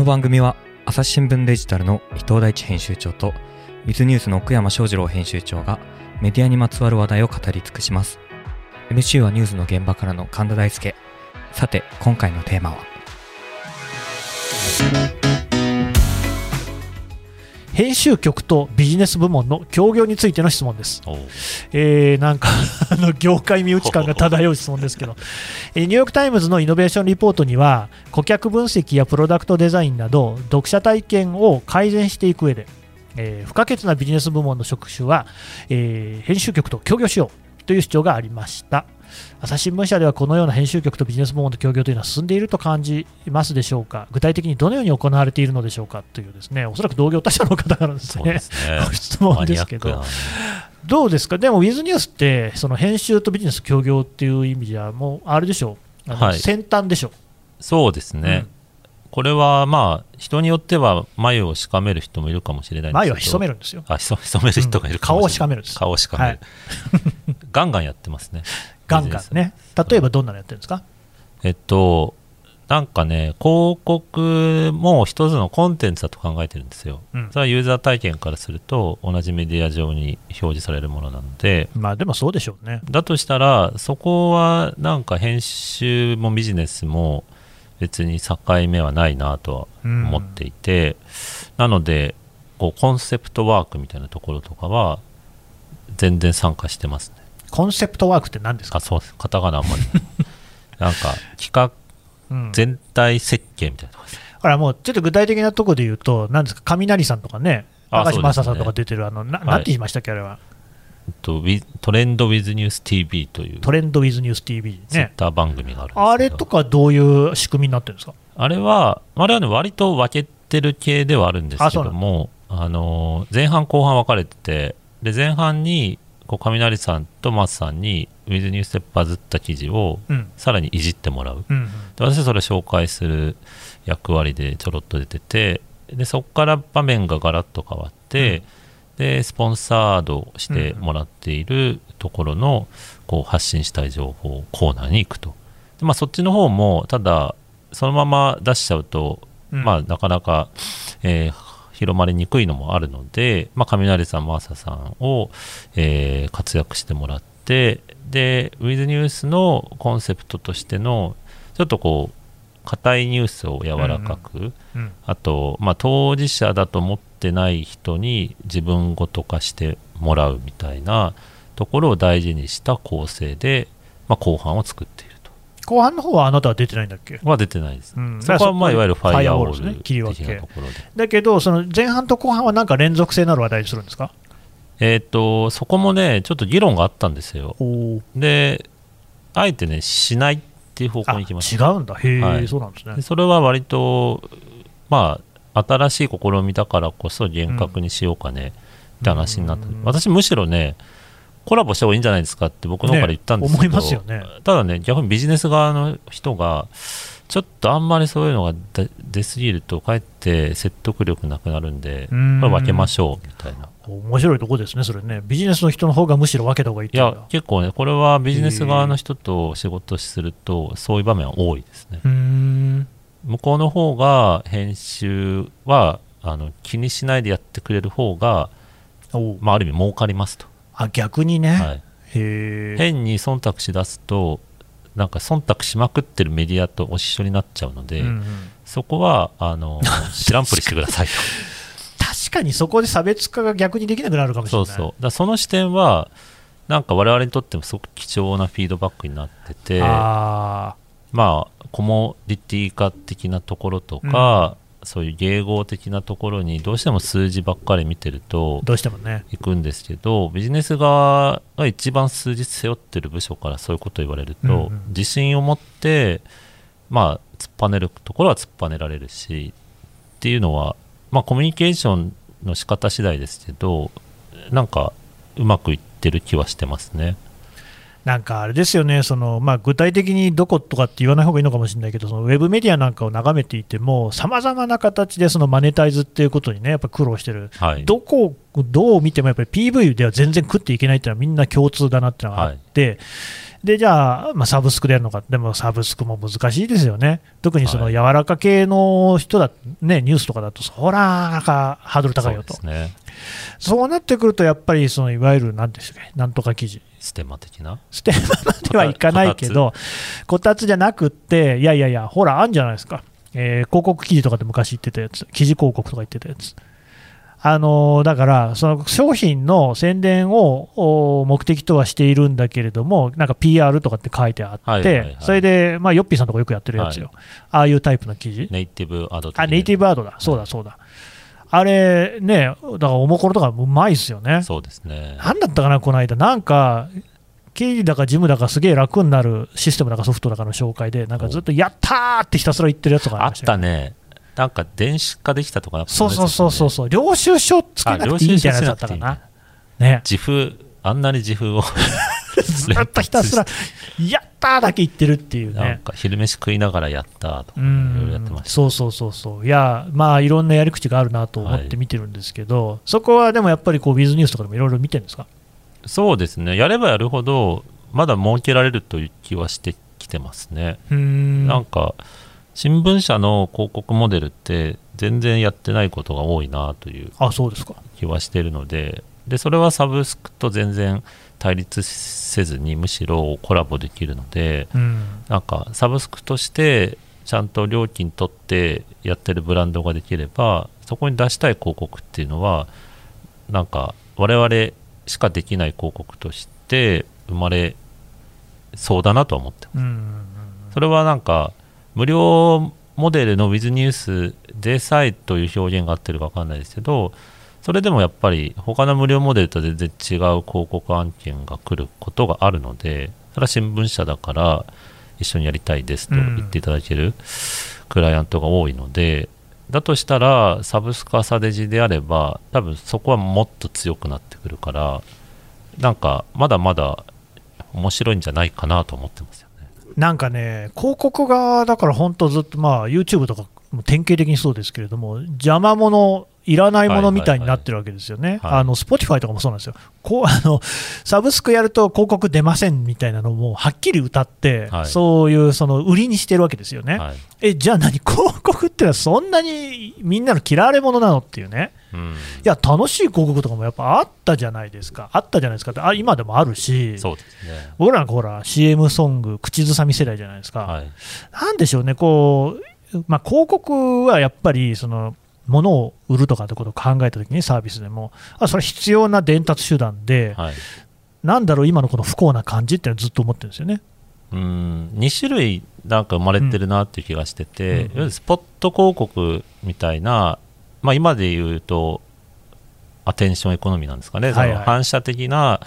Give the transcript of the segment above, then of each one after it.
の番組は朝日新聞デジタルの伊藤大地編集長とウィズニュースの奥山翔二郎編集長がメディアにまつわる話題を語り尽くします。 MC はニュースの現場からの神田大輔。さて今回のテーマは編集局とビジネス部門の協業についての質問です。なんか業界身内感が漂う質問ですけどニューヨークタイムズのイノベーションリポートには顧客分析やプロダクトデザインなど読者体験を改善していく上で、不可欠なビジネス部門の職種は、編集局と協業しようという主張がありました。朝日新聞社ではこのような編集局とビジネス部門の協業というのは進んでいると感じますでしょうか。具体的にどのように行われているのでしょうかというですね、おそらく同業他社の方からですね、ご質問ですけど、どうですか。でもウィズニュースってその編集とビジネス協業っていう意味じゃもうあれでしょう、先端でしょう。そうですね、これはまあ人によっては眉をしかめる人もいるかもしれないんですけど、眉は潜めるんですよ。潜める人がいるかもしれない、顔をしかめるガンガンやってますね。ガンガンね。例えばどんなのやってるんですか。なんかね、広告も一つのコンテンツだと考えてるんですよ、それはユーザー体験からすると同じメディア上に表示されるものなので、まあでもそうでしょうね。だとしたらそこはなんか編集もビジネスも別に境目はないなとは思っていて、なのでこうコンセプトワークみたいなところとかは全然参加してますね。コンセプトワークって何ですか。あ、そうです、カタカナあんまりなんか企画全体設計みたいなところです。ほらもうちょっと具体的なところで言うと何ですか、雷さんとかね、高橋正さんとか出てる、何て言いましたっけ、あれはトレンドウィズニュース TV というトレンドウィズニュース TV ね、ツイッター番組があるんですけど、あれとかどういう仕組みになってるんですか。あれはね割と分けてる系ではあるんですけども、前半後半分かれてて、で前半に雷さんと松さんにウィズニュースでバズった記事をさらにいじってもらう、で私はそれを紹介する役割でちょろっと出てて、でそこから場面がガラッと変わって、でスポンサードしてもらっているところのこう発信したい情報コーナーに行くと。で、そっちの方もただそのまま出しちゃうと、なかなか、広まりにくいのもあるので、雷さんも朝さんを、活躍してもらって、でウィズニュースのコンセプトとしてのちょっとこう硬いニュースを柔らかく、あと、当事者だと思ってない人に自分ごと化してもらうみたいなところを大事にした構成で、後半を作っていると。後半の方はあなたは出てないんだっけ。は出てないです、そこはまあいわゆるファイアウォール的なところで。だけどその前半と後半はなんか連続性などは大事するんですか。そこもねちょっと議論があったんですよ。であえてねしないっていう方向に行きました。違うんだ。へえ、そうなんですね。でそれは割と新しい試みだからこそ厳格にしようかね、って話になった。私むしろねコラボした方がいいんじゃないですかって僕の方から言ったんですけど、思いますよね。ただね逆にビジネス側の人がちょっとあんまりそういうのが出すぎるとかえって説得力なくなるんで、これ分けましょうみたいな。面白いとこですねそれね。ビジネスの人の方がむしろ分けた方がいいっていうのは。いや結構ねこれはビジネス側の人と仕事するとそういう場面は多いですね。向こうの方が編集は気にしないでやってくれる方が、ある意味儲かりますと。逆にね、変に忖度しだすとなんか忖度しまくってるメディアとお一緒になっちゃうので、そこは知らんぷりしてくださいと確かにそこで差別化が逆にできなくなるかもしれない。だその視点はなんか我々にとってもすごく貴重なフィードバックになってて、コモディティ化的なところとか、そういう迎合的なところにどうしても数字ばっかり見てるとどうしてもねいくんですけど、ビジネス側が一番数字背負ってる部署からそういうことを言われると、自信を持って突っぱねるところは突っぱねられるしっていうのは、コミュニケーションの仕方次第ですけど、なんかうまくいってる気はしてますね。なんかあれですよね、具体的にどことかって言わない方がいいのかもしれないけど、そのウェブメディアなんかを眺めていてもさまざまな形でそのマネタイズっていうことにねやっぱ苦労してる、どこをどう見てもやっぱり PV では全然食っていけないっていうのはみんな共通だなっていうのがあって、でじゃあ、まあ、サブスクでやるのか。でもサブスクも難しいですよね。特にその柔らか系の人だ、ね、ニュースとかだとそらなんかハードル高いよと。 ね、そうなってくるとやっぱりそのいわゆる何でしたっけ、なんとか記事ステマ的な、ステマまではいかないけど、こたつじゃなくって、いやいやいや、ほらあんじゃないですか、広告記事とかで昔言ってたやつ、記事広告とか言ってたやつ、だからその商品の宣伝を目的とはしているんだけれども、なんか PR とかって書いてあって、はいはいはい、それで、まあ、ヨッピーさんとかよくやってるやつよ、はい、ああいうタイプの記事、ネイティブアド、あ、ネイティブアドだ、そうだそうだ、あれね、だからおもころとかうまいですよね。そうですね。なんだったかな、この間なんか経理だか事務だかすげえ楽になるシステムだかソフトだかの紹介で、なんかずっとやったーってひたすら言ってるやつとかありましたよね。あったね。なんか電子化できたとかなんか、ね、そうそうそうそう、領収書つけなくていいみたいなやつだったかな、ね、自負、あんなに自負をずっとひたすらやったーだけ言ってるっていうね。なんか昼飯食いながらやったーとかいろいろやってました、ね、そうそうそうそう、いや、まあいろんなやり口があるなと思って見てるんですけど、はい、そこはでもやっぱりこう Wiz ニュースとかでもいろいろ見てるんですか。そうですね、やればやるほどまだ儲けられるという気はしてきてますね。うーん、なんか新聞社の広告モデルって全然やってないことが多いなという気はしてるので、でそれはサブスクと全然対立せずにむしろコラボできるので、なんかサブスクとしてちゃんと料金取ってやってるブランドができれば、そこに出したい広告っていうのはなんか我々しかできない広告として生まれそうだなとは思ってます。それはなんか無料モデルの Wiz ニュースでさえという表現が合ってるか分かんないですけど、それでもやっぱり他の無料モデルと全然違う広告案件が来ることがあるので、それは新聞社だから一緒にやりたいですと言っていただけるクライアントが多いので、だとしたらサブスク朝デジであれば多分そこはもっと強くなってくるから、なんかまだまだ面白いんじゃないかなと思ってますよ。なんかね、広告がだから本当ずっと、まあ、YouTube とかも典型的にそうですけれども、邪魔者、いらないものみたいになってるわけですよね。Spotify とかもそうなんですよ。こうサブスクやると広告出ませんみたいなのもはっきり歌って、はい、そういうその売りにしてるわけですよね、はい、じゃあ何、広告ってのはそんなにみんなの嫌われ者なのっていうね、うん、いや楽しい広告とかもやっぱあったじゃないですか、あったじゃないですかって、あ、今でもあるし、そうですね、僕らなんかほら CM ソング口ずさみ世代じゃないですか、はい、なんでしょうね、こう、まあ、広告はやっぱりその物を売るとかってことを考えたときに、サービスでもそれは必要な伝達手段で、はい、なんだろう今のこの不幸な感じってのはずっと思ってるんですよね。うん、2種類なんか生まれてるなっていう気がしてて、うんうん、スポット広告みたいな、まあ、今でいうとアテンションエコノミーなんですかね、はいはい、その反射的な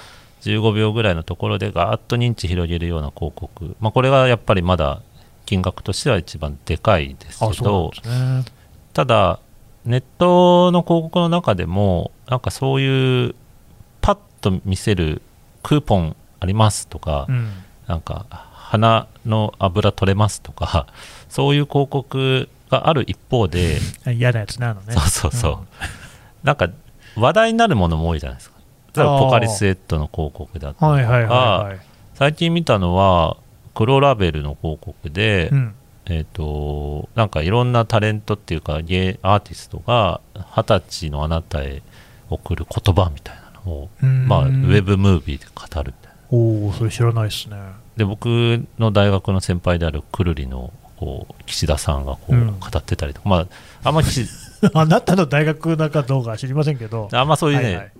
15秒ぐらいのところでガーッと認知広げるような広告、まあ、これがやっぱりまだ金額としては一番でかいですけど、あ、そうなんですね。ただネットの広告の中でもなんかそういうパッと見せるクーポンありますとか、うん、なんか鼻の油取れますとかそういう広告がある一方で嫌なやつなのね。そうそうそう、うん、なんか話題になるものも多いじゃないですか。例えばポカリスエットの広告だったりとか、はいはいはいはい、最近見たのは黒ラベルの広告で、うん、なんかいろんなタレントっていうか芸アーティストが20歳のあなたへ送る言葉みたいなのを、まあ、ウェブムービーで語るみたいな。おお、それ知らないですね。で僕の大学の先輩であるくるりのこう岸田さんがこう語ってたりとか、うん、まあ、あんまりあなたの大学なんかどうか知りませんけど、あんまそういうね、はいはい、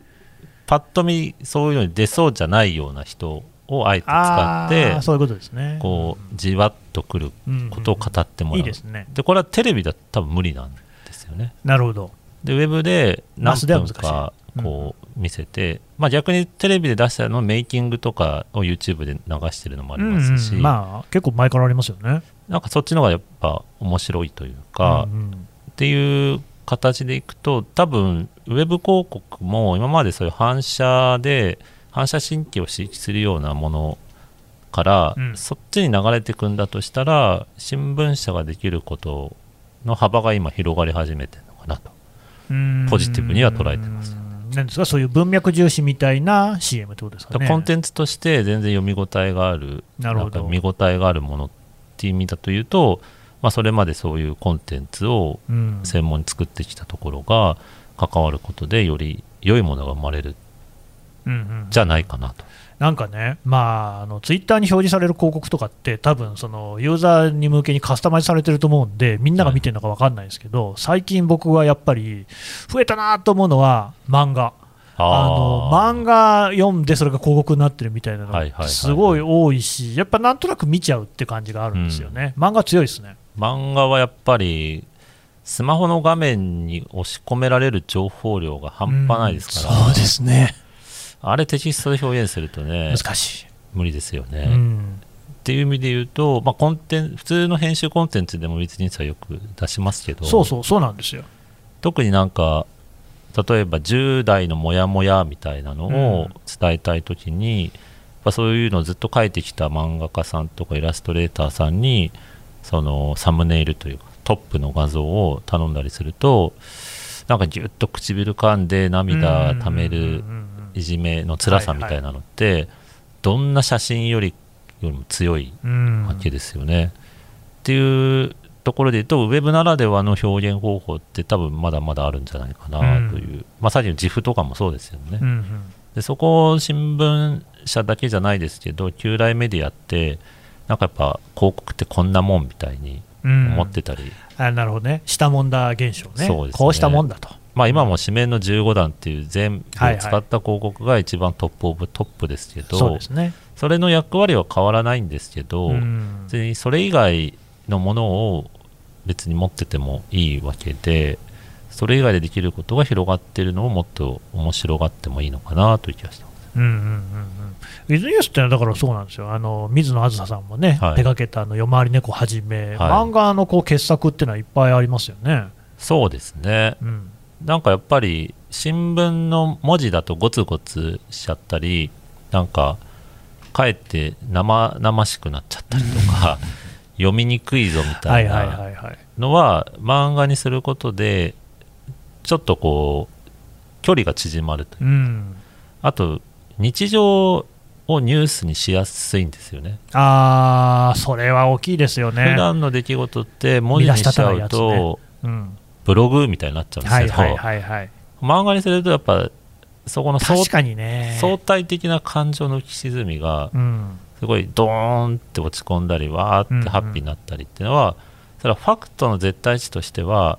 パッと見そういうのに出そうじゃないような人をあえて使って、そういうことですね。こうじわっとくることを語ってもらう。いいですね。でこれはテレビだと多分無理なんですよね。なるほど。でウェブで何分かこう見せて、まあ逆にテレビで出したのメイキングとかを YouTube で流してるのもありますし、まあ結構前からありますよね。なんかそっちの方がやっぱ面白いというか、っていう形でいくと、多分ウェブ広告も今までそういう反射神経を刺激するようなものから、うん、そっちに流れていくんだとしたら、新聞社ができることの幅が今広がり始めてるのかなと、ポジティブには捉えてますよね。なんですか、そういう文脈重視みたいな CM ってことですかね。コンテンツとして全然読み応えがある、なんか見応えがあるものっていう意味だというと、まあ、それまでそういうコンテンツを専門に作ってきたところが関わることでより良いものが生まれるじゃないかなと。なんかね、まあ、ツイッターに表示される広告とかって多分そのユーザーに向けにカスタマイズされてると思うんでみんなが見てるのか分かんないですけど、はい、最近僕はやっぱり増えたなと思うのは漫画、漫画読んでそれが広告になってるみたいなのがすごい多いし、やっぱなんとなく見ちゃうって感じがあるんですよね、うん、漫画強いですね。漫画はやっぱりスマホの画面に押し込められる情報量が半端ないですから、うん、そうですね。あれテキストで表現するとね難しい、無理ですよね、うん、っていう意味で言うと、まあ、普通の編集コンテンツでも率にはよく出しますけど、そうなんですよ。特になんか例えば10代のモヤモヤみたいなのを伝えたいときに、うん、まあ、そういうのをずっと書いてきた漫画家さんとかイラストレーターさんにそのサムネイルというかトップの画像を頼んだりすると、なんかギュッと唇噛んで涙ためるいじめの辛さみたいなのってどんな写真よりも強いわけですよね。っていうところで言うとウェブならではの表現方法って多分まだまだあるんじゃないかなという、まあ、さっきの自負とかもそうですよね。でそこを新聞社だけじゃないですけど旧来メディアってなんかやっぱ広告ってこんなもんみたいに思ってたり、あ、なるほどね、したもんだ現象ね。そうですね、こうしたもんだと。まあ、今も紙面の15段っていう全部を使った広告が一番トップオブトップですけど、そうですね、それの役割は変わらないんですけど、別にそれ以外のものを別に持っててもいいわけで、それ以外でできることが広がってるのをもっと面白がってもいいのかなという気がしてます。ウィズニュースってのはだからそうなんですよ。水野あずささんもね、はい、手がけた夜回り猫はじめ、はい、漫画のこう傑作っていうのはいっぱいありますよね。そうですね、うん、なんかやっぱり新聞の文字だとゴツゴツしちゃったりなんかかえって生々しくなっちゃったりとか読みにくいぞみたいなのは漫画にすることでちょっとこう距離が縮まるという、うん、あと日常をニュースにしやすいんですよね。ああ、それは大きいですよね。普段の出来事って文字にしちゃうと、ブログみたいになっちゃうんですけど、漫画にするとやっぱそこの確かに、ね、相対的な感情の浮き沈みがすごいドーンって落ち込んだりわーってハッピーになったりっていうのは、それはファクトの絶対値としては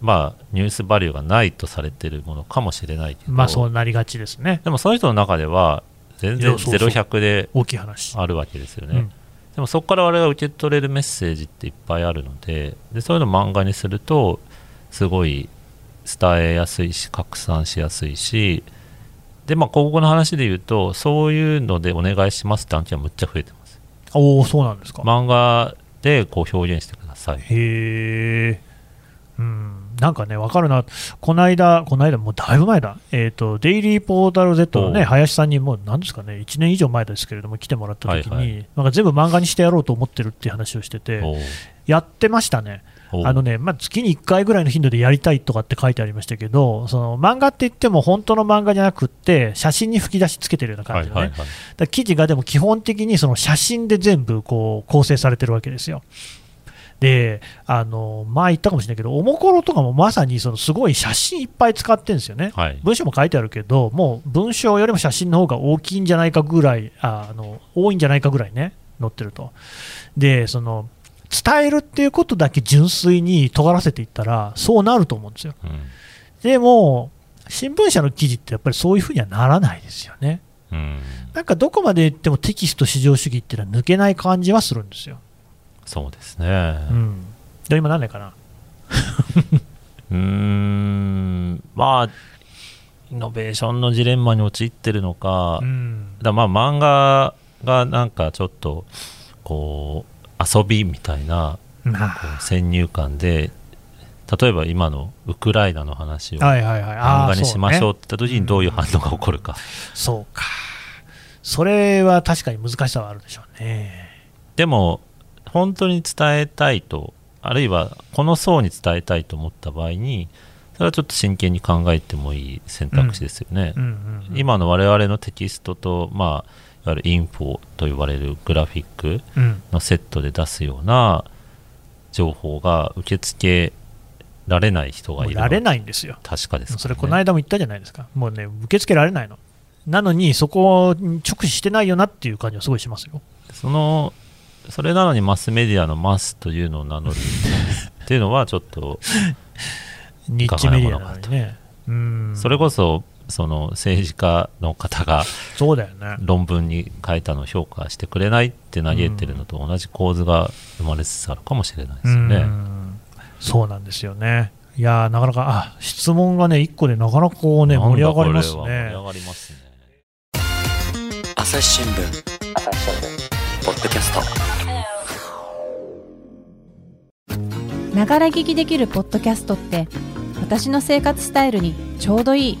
まあ、ニュースバリューがないとされているものかもしれないけど、まあ、そうなりがちですね。でもその人の中では全然0、100であるわけですよね。でもそこから我々が受け取れるメッセージっていっぱいあるの でそういうのを漫画にするとすごい伝えやすいし拡散しやすいしで、まあ、広告の話でいうとそういうのでお願いしますって案件はむっちゃ増えてます。お、そうなんですか。漫画でこう表現してください。へー、うん、なんかね分かるな。この間もうだいぶ前だ、デイリーポータル Z の、ね、林さんにもう何ですかね1年以上前ですけれども来てもらった時に、なんか全部漫画にしてやろうと思ってるっていう話をしててやってましたね。まあ、月に1回ぐらいの頻度でやりたいとかって書いてありましたけど、その漫画って言っても本当の漫画じゃなくって写真に吹き出しつけてるような感じのね、だから記事がでも基本的にその写真で全部こう構成されてるわけですよ。で前言ったかもしれないけどおもころとかもまさにそのすごい写真いっぱい使ってるんですよね、はい、文章も書いてあるけどもう文章よりも写真の方が大きいんじゃないかぐらい多いんじゃないかぐらいね載ってると。でその伝えるっていうことだけ純粋に尖らせていったらそうなると思うんですよ、うん、でも新聞社の記事ってやっぱりそういうふうにはならないですよね、うん、なんかどこまでいってもテキスト至上主義っていうのは抜けない感じはするんですよ。そうですね、うん、で今何年かなまあイノベーションのジレンマに陥ってるのか、だまあ漫画がなんかちょっとこう遊びみたいな先入観で例えば今のウクライナの話を漫画にしましょうって言った時にどういう反応が起こるか、そうか、それは確かに難しさはあるでしょうね。でも本当に伝えたいとあるいはこの層に伝えたいと思った場合にそれはちょっと真剣に考えてもいい選択肢ですよね、うんうんうんうん、今の我々のテキストと、まあ、いわゆるインフォと呼ばれるグラフィックのセットで出すような情報が受け付けられない人がいるのられないんですよ。確かです、ね、それこの間も言ったじゃないですか。もうね、受け付けられないのなのにそこを直視してないよなっていう感じはすごいしますよ。それなのにマスメディアのマスというのを名乗るっていうのはちょっとニッチメディアなのにね。それこそその政治家の方が論文に書いたのを評価してくれないって嘆いてるのと同じ構図が生まれつつあるかもしれないですよね。そうなんですよね。いやなかなか質問がね1個でなかなかこうね盛り上がりますね。盛り上がりますね。朝日新聞ポッドキャスト。ながら聞きできるポッドキャストって私の生活スタイルにちょうどいい。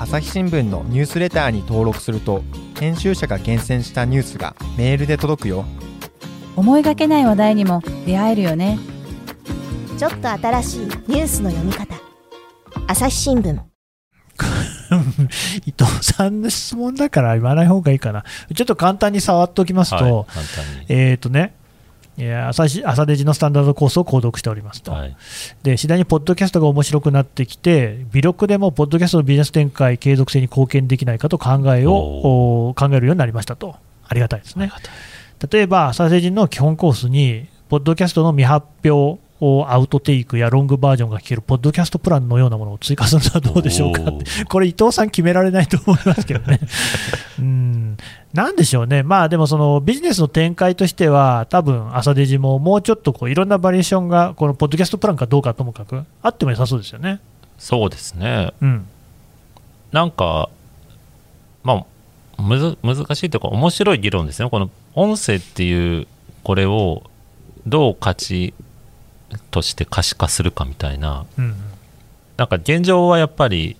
朝日新聞のニュースレターに登録すると編集者が厳選したニュースがメールで届くよ。思いがけない話題にも出会えるよね。ちょっと新しいニュースの読み方。朝日新聞伊藤さんの質問だから言わない方がいいかな。ちょっと簡単に触っておきますと、はい、簡単にね、朝デジのスタンダードコースを購読しておりますと、はい、で次第にポッドキャストが面白くなってきて微力でもポッドキャストのビジネス展開継続性に貢献できないかと考えるようになりましたと。ありがたいですね。例えば朝デジの基本コースにポッドキャストの未発表アウトテイクやロングバージョンが聞けるポッドキャストプランのようなものを追加するのはどうでしょうかってこれ伊藤さん決められないと思いますけどねなんでしょうね。まあでもそのビジネスの展開としては多分朝デジももうちょっとこういろんなバリエーションがこのポッドキャストプランかどうかともかくあっても良さそうですよね。そうですね、うん、なんかまあ難しいというか面白い議論ですね。この音声っていうこれをどう価値として可視化するかみたいな、うんうん、なんか現状はやっぱり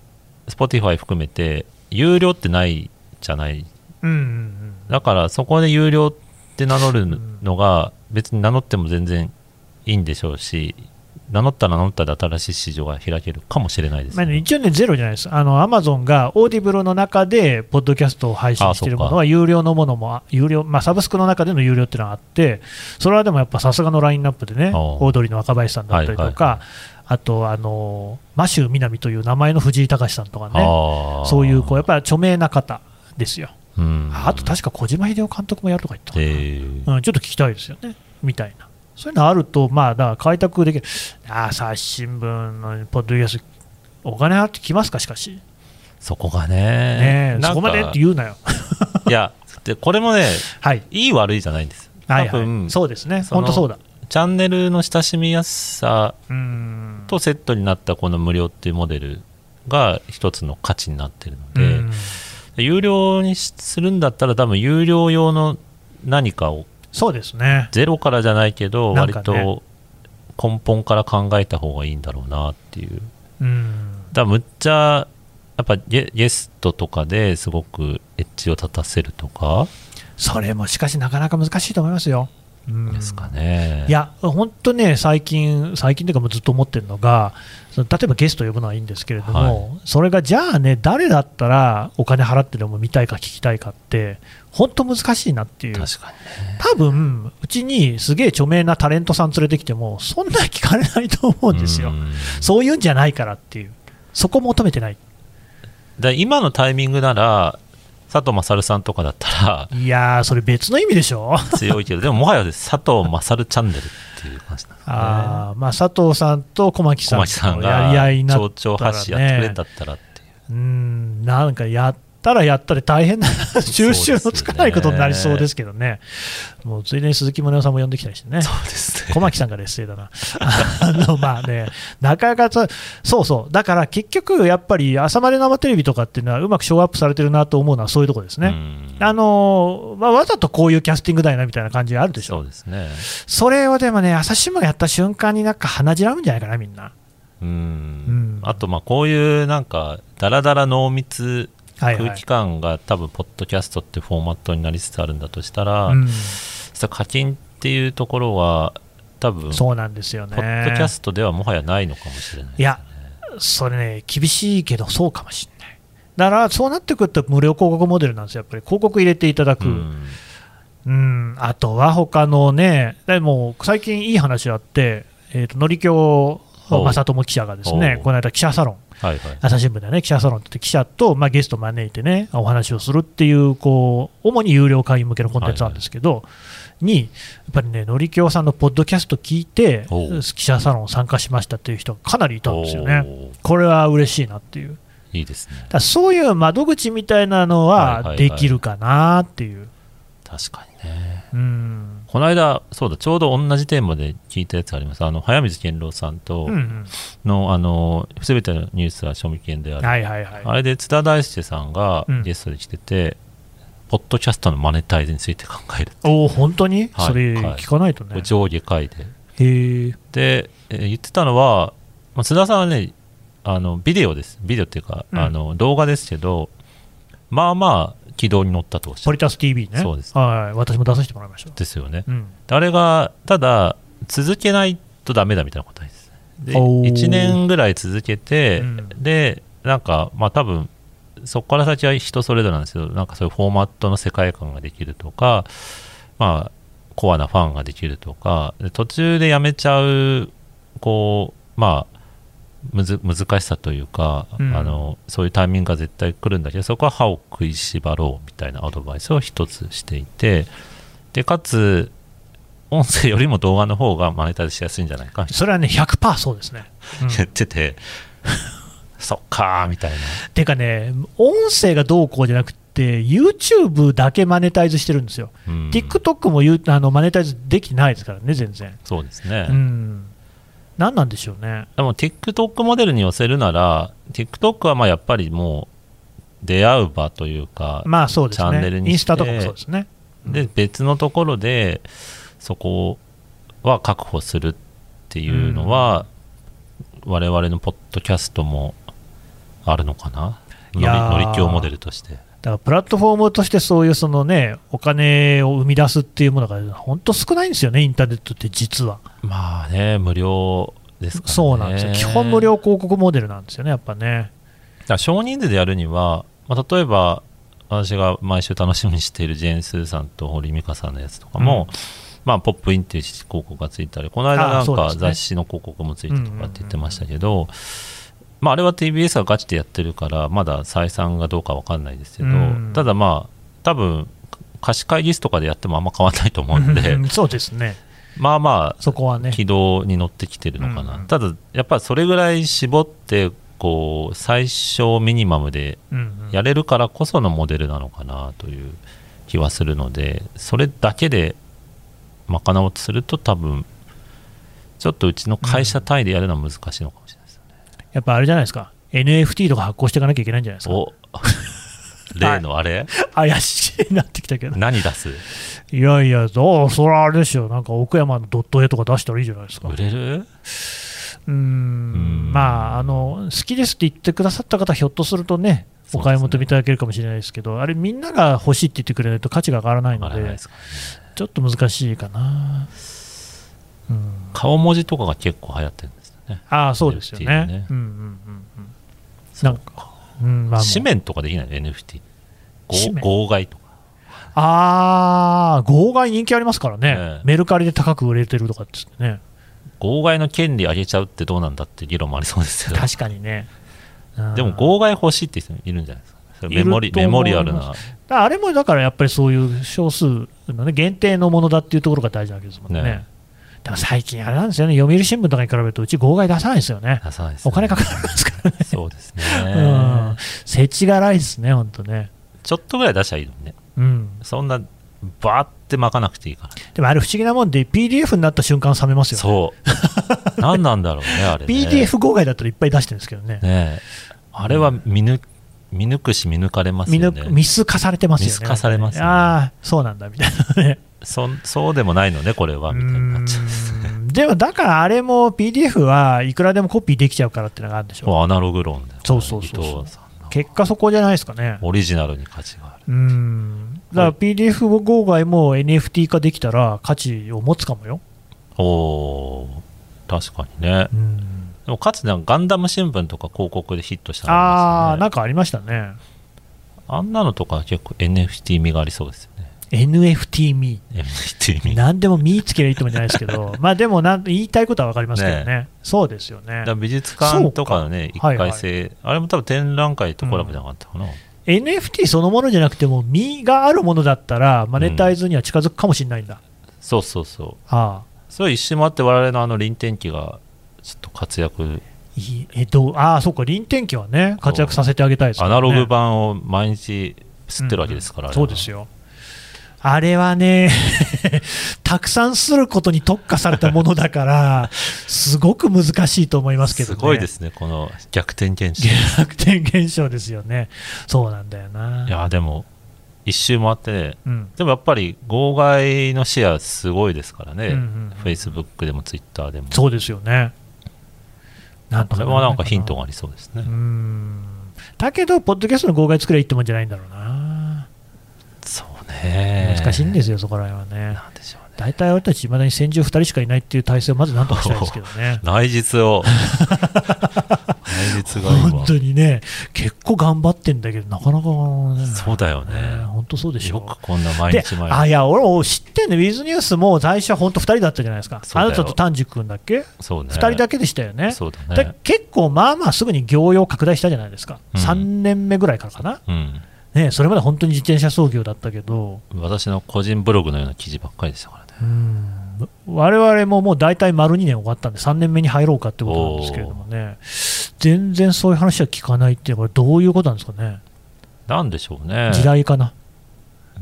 Spotify 含めて有料ってないじゃない、うんうんうん、だからそこで有料って名乗るのが別に名乗っても全然いいんでしょうし、名乗ったら新しい市場が開けるかもしれないです、ね。まあ、一応ねゼロじゃないです。Amazon がオーディブルの中でポッドキャストを配信しているものは有料のものも有料、まあ、サブスクの中での有料っていうのがあって、それはでもやっぱさすがのラインナップでね、オードリーの若林さんだったりとか、はいはい、あとマシュー・ミナミという名前の藤井隆さんとかね、そういうこうやっぱり著名な方ですよ。うん、あと確か小島秀夫監督もやるとか言ったかな、うん、ちょっと聞きたいですよねみたいな、そういうのあると、まあ、だから開拓できる。朝日新聞のポッドキャストお金払ってきますか。しかしそこが ねそこまでって言うなよいやでこれもね、はい、いい悪いじゃないんです多分、はいはい、そうですね。本当そうだ。チャンネルの親しみやすさとセットになったこの無料っていうモデルが一つの価値になってるので、有料にするんだったら多分有料用の何かを、そうですね、ゼロからじゃないけど、割と根本から考えた方がいいんだろうなっていう。だからむっちゃやっぱゲストとかですごくエッジを立たせるとか、それもしかしなかなか難しいと思いますよ。ですかね。いや本当ね、最近というかもうずっと思ってるのが、例えばゲストを呼ぶのはいいんですけれども、はい、それがじゃあね、誰だったらお金払ってでも見たいか聞きたいかって本当難しいなっていう。確かに、ね、多分うちにすげえ著名なタレントさん連れてきてもそんな聞かれないと思うんですよ。そういうんじゃないからっていう、そこ求めてない。だ今のタイミングなら佐藤勝さんとかだったら、いやーそれ別の意味でしょ強いけど、でももはやです佐藤勝チャンネルっていう感じなんですね。まあ、佐藤さんと小牧さんがやり合いになったらね、蝶々橋やってくれんだったらっていう、なんかやったら大変な収集のつかないことになりそうですけどね。もうついでに鈴木宗男さんも呼んできたりしてね。そうですね、小牧さんが劣勢だなまあね、なかなかそうだから結局やっぱり朝まで生テレビとかっていうのはうまくショーアップされてるなと思うのはそういうとこですね。まあ、わざとこういうキャスティングだよなみたいな感じがあるでしょ。そうですね。それをでもね、朝日新聞がやった瞬間になんか鼻じらむんじゃないかなみんな。あとまあこういうなんかだらだら濃密空気感が多分ポッドキャストってフォーマットになりつつあるんだとしたら、課金っていうところは多分そうなんですよね。ポッドキャストではもはやないのかもしれないですね。いやそれね厳しいけどそうかもしれない。だからそうなってくると無料広告モデルなんですよ。やっぱり広告入れていただく、あとは他のね、でも最近いい話があって、のりきょう正友記者がですね、この間記者サロン、朝日新聞でね記者サロンって記者と、まあ、ゲストを招いてねお話をするっていう、こう主に有料会員向けのコンテンツなんですけど、にやっぱりねのりきょうさんのポッドキャスト聞いて記者サロン参加しましたっていう人がかなりいたんですよね。これは嬉しいなっていう。いいですね、だそういう窓口みたいなのはできるかなっていう、確かにね、この間そうだちょうど同じテーマで聞いたやつあります。早水健郎さんとのすべ、てのニュースは賞味期限である、あれで津田大介さんがゲストで来てて、ポッドキャストのマネタイズについて考えるって。本当に、それ聞かないとね、上下回でで、言ってたのは、まあ、津田さんはねビデオです。ビデオっていうか、動画ですけど、まあまあ軌道に乗ったとおっしゃる。ポリタス TV ね。そうです。私も出させてもらいました。ですよね。あれがただ続けないとダメだみたいなことです。で、1年ぐらい続けて、でなんかまあ多分そこから先は人それぞれなんですけど、なんかそういうフォーマットの世界観ができるとか、まあコアなファンができるとか、で途中でやめちゃうこうまあ難しさというか、そういうタイミングが絶対来るんだけど、そこは歯を食いしばろうみたいなアドバイスを一つしていて、でかつ音声よりも動画の方がマネタイズしやすいんじゃないかみたいな。それはね 100% そうですね、言っててそっかーみたいな。てかね音声がどうこうじゃなくてYouTube だけマネタイズしてるんですよ。TikTok もマネタイズできないですからね全然。そうですね、何なんでしょうね。でも TikTok モデルに寄せるなら TikTok はまあやっぱりもう出会う場というか、まあそうですね、チャンネルにしてインスタとかもそうですね、で別のところでそこは確保するっていうのは、我々のポッドキャストもあるのかな、のりきょうモデルとして。だからプラットフォームとしてそういうその、ね、お金を生み出すっていうものが本当少ないんですよね、インターネットって実は。まあね、無料ですからね。そうなんですよ、基本無料広告モデルなんですよね、やっぱね。だから少人数でやるには、まあ、例えば私が毎週楽しみにしているジェーン・スーさんと堀美香さんのやつとかも、まあ、ポップインっていう広告がついたり、この間なんか雑誌の広告もついたとかって言ってましたけど、まあ、あれは TBS がガチでやってるからまだ採算がどうか分かんないですけど、ただまあ多分貸し会議室とかでやってもあんま変わらないと思うんでそうですね、まあまあそこはね軌道に乗ってきてるのかな。ただやっぱりそれぐらい絞ってこう最小ミニマムでやれるからこそのモデルなのかなという気はするので、それだけで賄おうとすると多分ちょっとうちの会社単位でやるのは難しいのかもしれない。やっぱあれじゃないですか、 NFT とか発行していかなきゃいけないんじゃないですか。例のあれ怪しいなってきたけど、何出す。いやいや、それはあれですよ、なんか奥山のドット絵とか出したらいいじゃないですか。売れる。まあ好きですって言ってくださった方、ひょっとするとねお買い求めいただけるかもしれないですけど、あれみんなが欲しいって言ってくれないと価値が上がらないので、ちょっと難しいかな。顔文字とかが結構流行ってるんです。そうですよね。なんか紙面とかできないの NFT。号外とか。号外人気ありますからね。メルカリで高く売れてるとかってね。号外の権利上げちゃうってどうなんだって議論もありそうですけど。確かにね。でも号外欲しいって人いるんじゃないですか。メモリアルな。あれもだからやっぱりそういう少数のね限定のものだっていうところが大事なわけですもんね。最近あれなんですよね、読売新聞とかに比べるとうち号外出さないですよね。出さないですね、お金かかるんですからね。そうですね、世知辛いですね本当ね。ちょっとぐらい出しゃいいのにね、そんなバーって巻かなくていいから。でもあれ不思議なもんで PDF になった瞬間冷めますよね。そう何なんだろうねあれね。 PDF 号外だったらいっぱい出してるんですけど ねあれは見抜くし見抜かれますよね。見透かされてますよね。見透かされますね。そうなんだみたいなね。そうでもないのねこれはみたいになっちゃうんですね。でもだからあれも PDF はいくらでもコピーできちゃうからっていうのがあるんでしょう。アナログ論で、そう結果そこじゃないですかね。オリジナルに価値がある。だから PDF 号外も NFT 化できたら価値を持つかもよ。確かにね。でもかつてのガンダム新聞とか広告でヒットしたのありますね。あ、なんかありましたね。あんなのとか結構 NFT 味がありそうですよね。 NFT 味、何でも見つけりゃいいともじゃないですけどまあでも言いたいことは分かりますけど ね。そうですよね。だ美術館とかのね、一回生、はいはい、あれも多分展覧会とコラボじゃなかったかな、うん、NFT そのものじゃなくても身があるものだったらマネタイズには近づくかもしれないんだ、うん、そうそうそう、はあ、それ一瞬もあって我々のあの臨転機がちょっと活躍、ああそうか、臨転機はね活躍させてあげたいですからね。アナログ版を毎日吸ってるわけですから、うんうん、そうですよ。あれはねたくさんすることに特化されたものだからすごく難しいと思いますけどね。すごいですね、この逆転現象。逆転現象ですよね。そうなんだよな。いやでも一周回って、ね、うん、でもやっぱり号外のシェアすごいですからね、フェイスブックでもツイッターでも。そうですよね。なんとかこれはなんかヒントがありそうですね。うん、だけどポッドキャストの号外作ればいいってもんじゃないんだろうな。そう難しいんですよ、そこら辺は なんでしょうね。大体俺たちいまだに先住2人しかいないっていう体制をまずなんとかしたいですけどね。内実を内実が今本当にね結構頑張ってんだけどなかなか、ね、そうだよね、本当そうでしょ。よくこんな毎日毎日。あ、いや俺知ってんね、ウィズニュースも最初は本当2人だったじゃないですか。あなたと丹治君だっけ。そう、ね、2人だけでしたよね。そうだね。だ結構まあまあすぐに業用拡大したじゃないですか、うん、3年目ぐらいからかな、うん、ね、それまで本当に自転車操業だったけど私の個人ブログのような記事ばっかりでしたからね。うん、我々ももう大体丸2年終わったんで3年目に入ろうかってことなんですけれどもね、全然そういう話は聞かないっていうのはこれどういうことなんですかね。なんでしょうね、時代かな。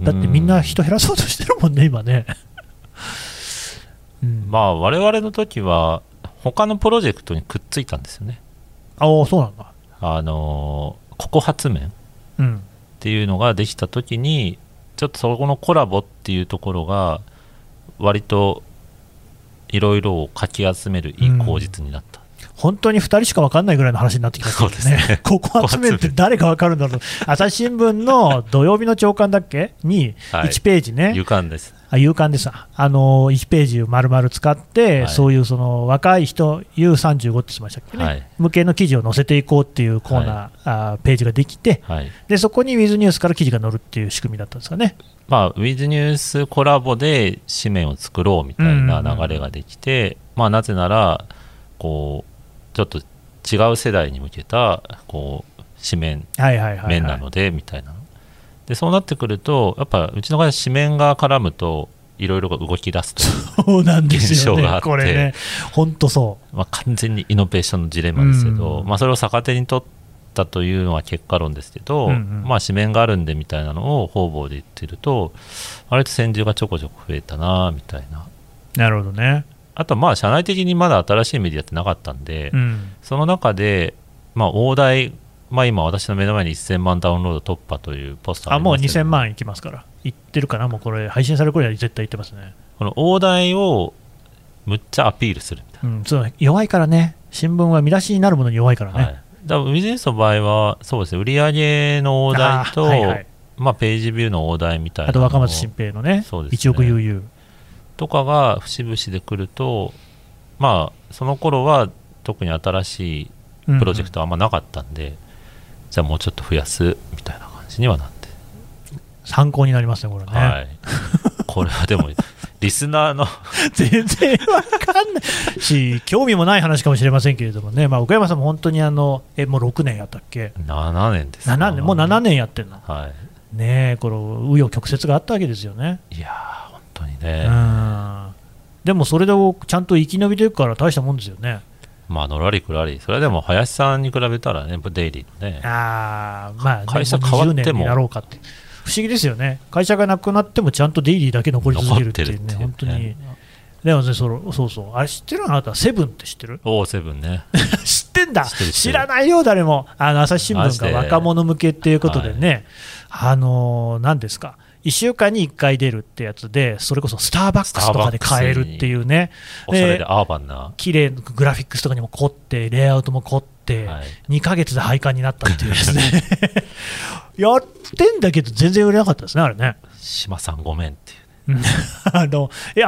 だってみんな人減らそうとしてるもんね今ね、うん、まあ我々の時は他のプロジェクトにくっついたんですよね。ああそうなんだ。ここ発明、うん、っていうのができたときにちょっとそこのコラボっていうところが割といろいろをかき集めるいい口実になった、うん、本当に2人しか分かんないぐらいの話になってきましたよ ね。ここ集めって誰が分かるんだろう朝日新聞の土曜日の朝刊だっけに1ページね、はい、夕刊です。あ、夕刊です。1ページを丸々使って、はい、そういうその若い人 U35 ってしましたっけね、はい、向けの記事を載せていこうっていうコーナー、はい、ページができて、はい、でそこにウィズニュースから記事が載るっていう仕組みだったんですかね。まあ、ウィズニュースコラボで紙面を作ろうみたいな流れができて、うんうんうん、まあ、なぜならこうちょっと違う世代に向けたこう紙面、はいはいはいはい、面なのでみたいな。でそうなってくるとやっぱうちの会社紙面が絡むといろいろ動き出すとそうなんですよね、現象があって、これね本当そう、まあ、完全にイノベーションのジレンマですけど、まあ、それを逆手に取ったというのは結果論ですけど、うんうん、まあ、紙面があるんでみたいなのを方々で言ってると割と先住がちょこちょこ増えたなみたいな。なるほどね。あとまあ社内的にまだ新しいメディアってなかったんで、うん、その中で、まあ、大台、まあ、今私の目の前に1000万ダウンロード突破というポスターありますけど、あ、もう2000万いきますから。いってるかな、もうこれ配信される頃には絶対いってますね。この大台をむっちゃアピールするみたいな、うん、そう弱いからね、新聞は見出しになるものに弱いからね、はい、だからビジネスの場合はそうですね、売上の大台と、はいはい、まあ、ページビューの大台みたいな、あと若松新平のね、そうですね、1億悠々とかが節々で来ると、まあその頃は特に新しいプロジェクトはあんまなかったんで、うんうん、じゃあもうちょっと増やすみたいな感じにはなって、参考になりますねこれね、はい、これはでもリスナーの全然わかんないし興味もない話かもしれませんけれどもね、まあ、岡山さんも本当にもう6年やったっけ。7年ですか。7年、もう7年やってるの、はい、ねえ、この紆余曲折があったわけですよね。いやー本当にね、うん、でもそれでちゃんと生き延びていくから大したもんですよね。まあ、のらりくらり。それはでも林さんに比べたらね、デイリーのね、あ、まあ、会社変わってもになろうかって不思議ですよね。会社がなくなってもちゃんとデイリーだけ残り続けるっていうね、本当に。でもね、そうそう、あれ知ってる、あなたセブンって知ってる。おお、セブンね知ってんだ。知らないよ誰も。朝日新聞が若者向けっていうことでね、はい、何ですか、1週間に1回出るってやつで、それこそスターバックスとかで買えるっていうね、おしゃれでアーバンな綺麗なグラフィックスとかにも凝って、レイアウトも凝って、はい、2ヶ月で廃刊になったっていうですねやってんだけど全然売れなかったですね、あれね。島さんごめんっていう、ね、あ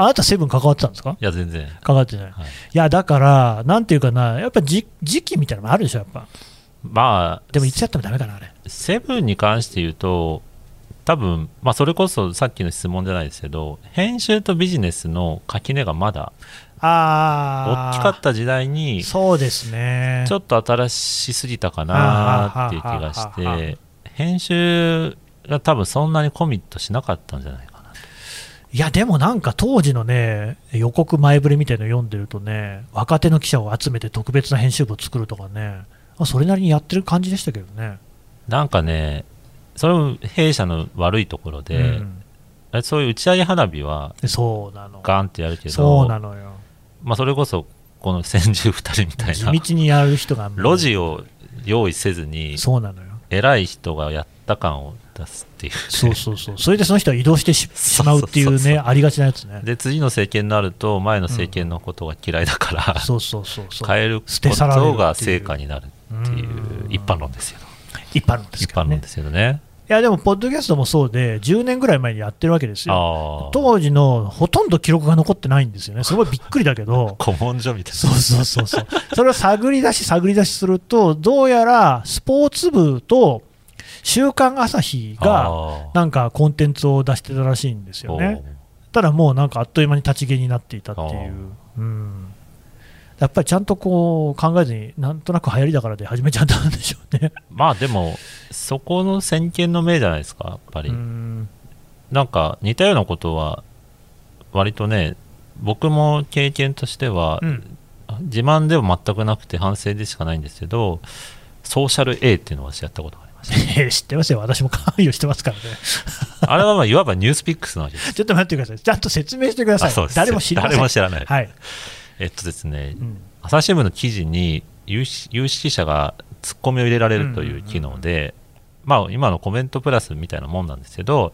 なたセブン関わってたんですか？いや全然関わってない、はい、いやだからなんていうかな、やっぱ時期みたいなのもあるでしょやっぱ。まあでも言っちゃってもダメかなあれ。セブンに関して言うと多分、まあ、それこそさっきの質問じゃないですけど、編集とビジネスの垣根がまだ大きかった時代に、そうですね、ちょっと新しすぎたかなっていう気がして、編集が多分そんなにコミットしなかったんじゃないかな。いやでもなんか当時のね予告前触れみたいなの読んでるとね、若手の記者を集めて特別な編集部を作るとかね、それなりにやってる感じでしたけどね。なんかねそれも弊社の悪いところで、うん、そういう打ち上げ花火はガンってやるけど、そうなのよ、まあ、それこそこの先住2人みたいな地道にやる人が路地を用意せずに、そうなのよ、偉い人がやった感を出すっていう、ね、そうそうそう、それでその人は移動してしまうっていうね、そうそうそうそう、ありがちなやつね。で次の政権になると前の政権のことが嫌いだから、うん、そうそうそうそう、変えることが成果になるっていう一般論ですよ、一般論ですけどね。一般論ですけどね。いやでもポッドキャストもそうで10年ぐらい前にやってるわけですよ。当時のほとんど記録が残ってないんですよね。すごいびっくりだけど古文書みたいな。そうそうそうそうそれを探り出しすると、どうやらスポーツ部と週刊朝日がなんかコンテンツを出してたらしいんですよね。ただもうなんかあっという間に立ち消えになっていたっていう、うん、やっぱりちゃんとこう考えずになんとなく流行りだからで始めちゃったんでしょうねまあでもそこの先見の明じゃないですかやっぱり。うん、なんか似たようなことは割とね僕も経験としては、うん、自慢では全くなくて反省でしかないんですけど、ソーシャル A っていうのを私やったことがありました知ってますよ、私も関与してますからねあれはまあいわばニュースピックスなわけですちょっと待ってください、ちゃんと説明してください。そうです、誰も知らない、誰も知らない、はい。ですね、うん、朝日新聞の記事に有識者がツッコミを入れられるという機能で、うんうんうん、まあ、今のコメントプラスみたいなもんなんですけど、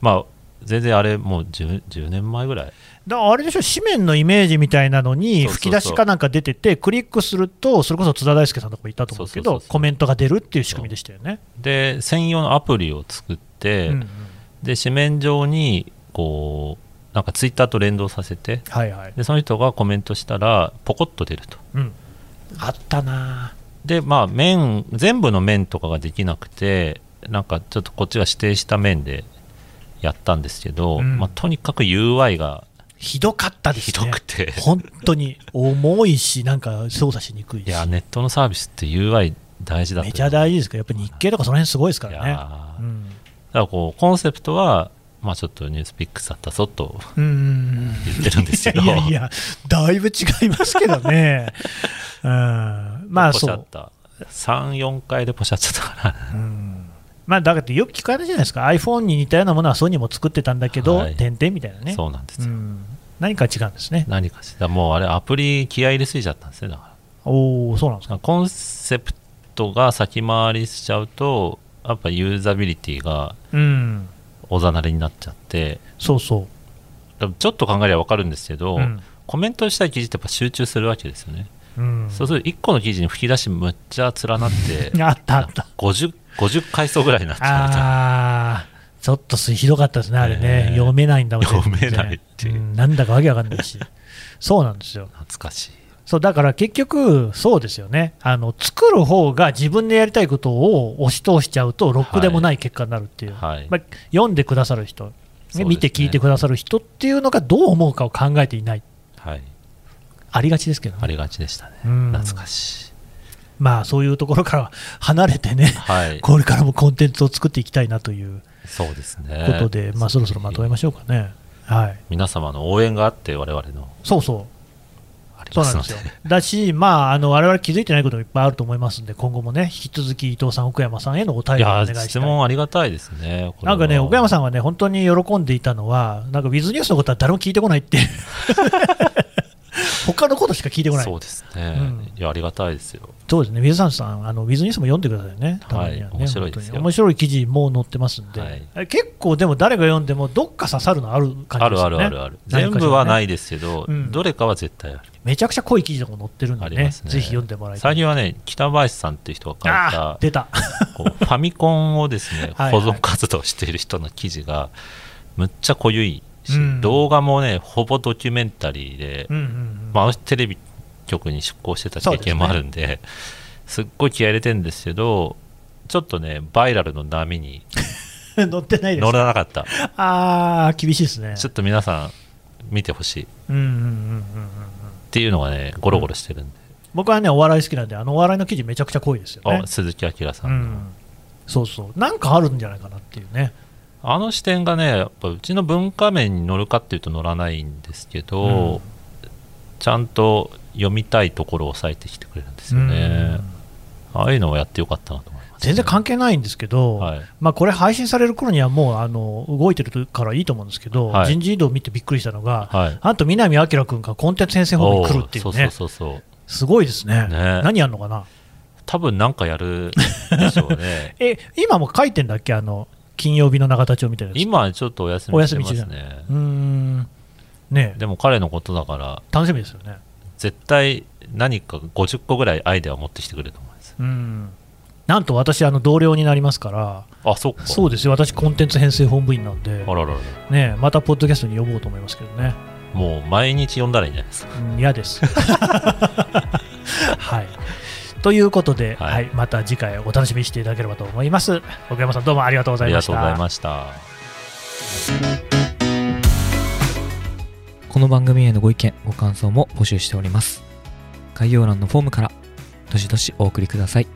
まあ、全然あれもう 10年前ぐらいだ。あれでしょ、紙面のイメージみたいなのに吹き出しかなんか出てて、そうそうそう、クリックするとそれこそ津田大介さんとかいたと思うけど、そうそうそうそう、コメントが出るっていう仕組みでしたよね。で専用のアプリを作って、うんうん、で紙面上にこうなんかツイッターと連動させて、はいはい、でその人がコメントしたらポコッと出ると、うん、あったな。でまあ面全部の面とかができなくて、なんかちょっとこっちが指定した面でやったんですけど、うん、まあ、とにかく UI がひどかったですね。ひどくて本当に重いしなんか操作しにくいし。いやネットのサービスって UI 大事だと。めちゃ大事ですけど、やっぱり日経とかその辺すごいですからね。いや、うん、だからこうコンセプトはまあ、ちょっとニュースピックスだったぞと言ってるんですけどいやいやだいぶ違いますけどねうん、まあそう、 3,4 回でポシャっちゃったから、うん、まあだってよく聞かれるじゃないですか、 iPhone に似たようなものはソニーも作ってたんだけど、はい、点々みたいなね。そうなんですよ、うん、何か違うんですね。何かもうあれアプリ気合入れすぎちゃったんですね。だからおー、そうなんですか。コンセプトが先回りしちゃうとやっぱユーザビリティが、うん、おざなりになっちゃって。そうそう、ちょっと考えれば分かるんですけど、うん、コメントしたい記事ってやっぱ集中するわけですよね、うん、そうすると1個の記事に吹き出しむっちゃ連なってあったあった 50階層ぐらいになっちゃった。あちょっとひどかったですねあれね、読めないんだもんね。読めないっていう、うん、なんだかわけわかんないしそうなんですよ。懐かしい。そうだから結局そうですよね、作る方が自分でやりたいことを押し通しちゃうとろくでもない結果になるっていう、はいはい、まあ、読んでくださる人、ね、見て聞いてくださる人っていうのがどう思うかを考えていない、はい、ありがちですけど、ね、ありがちでしたね。懐かしい。まあそういうところから離れてね、はい、これからもコンテンツを作っていきたいなというそうですねことで、まあ、そろそろまとめましょうかね、はい、皆様の応援があって我々のそうそうそうなんですよだし、まあ、我々気づいてないこともいっぱいあると思いますので、今後もね引き続き伊藤さん奥山さんへのお便りをお願いしたい。質問ありがたいですね。なんかね奥山さんはね本当に喜んでいたのはなんかウィズニュースのことは誰も聞いてこないって他のことしか聞いてこない。そうですね、うん、いやありがたいですよ。そうですね、水谷さんウィズニュースも読んでくださいね。たまにはね、はい、面白いですよ。面白い記事も載ってますんで、はい、結構でも誰が読んでもどっか刺さるのある感じですよね。ある全部はないですけど、うん、どれかは絶対ある。めちゃくちゃ濃い記事とか載ってるんで ねぜひ読んでもらいたい。最近はね北林さんっていう人が書いた出たこうファミコンをですね保存活動している人の記事がむっちゃ濃ゆいし、うん、動画もねほぼドキュメンタリーで、うんうんうん、まあ、テレビ局に出向してた経験もあるんで、ね、すっごい気合い入れてるんですけど、ちょっとねバイラルの波に乗ってないです。乗らなかった。ああ厳しいですね。ちょっと皆さん見てほしいっていうのがねゴロゴロしてるんで、うん、僕はねお笑い好きなんで、あのお笑いの記事めちゃくちゃ濃いですよね。あ、鈴木明さん、うん、そうそう、なんかあるんじゃないかなっていうね。あの視点がねやっぱうちの文化面に乗るかっていうと乗らないんですけど、うん、ちゃんと読みたいところを抑えてきてくれるんですよね、うん、ああいうのをやってよかったなと思います、ね、全然関係ないんですけど、はい、まあ、これ配信される頃にはもう動いてるからいいと思うんですけど、はい、人事異動を見てびっくりしたのが、はい、あと南明君がコンテンツ編成方面に来るっていうね。そうそうそうそう、すごいです ね。何やるのかな。多分なんかやるでしょうね。え、今も書いてんだっけ、金曜日の永田町みたいなやつ。今ちょっとお休みしてます ね。うーんね。でも彼のことだから楽しみですよね。絶対何か50個ぐらいアイデアを持ってきてくれると思います。うん、なんと私同僚になりますから。あ、そっか。そうですよ、私コンテンツ編成本部員なんで。あらららね。またポッドキャストに呼ぼうと思いますけどね。もう毎日読んだらいいんじゃないですか。嫌です。はい。ということで、はいはい、また次回お楽しみにしていただければと思います。奥山さんどうもありがとうございました。ありがとうございました。この番組へのご意見ご感想も募集しております。概要欄のフォームからどしどしお送りください。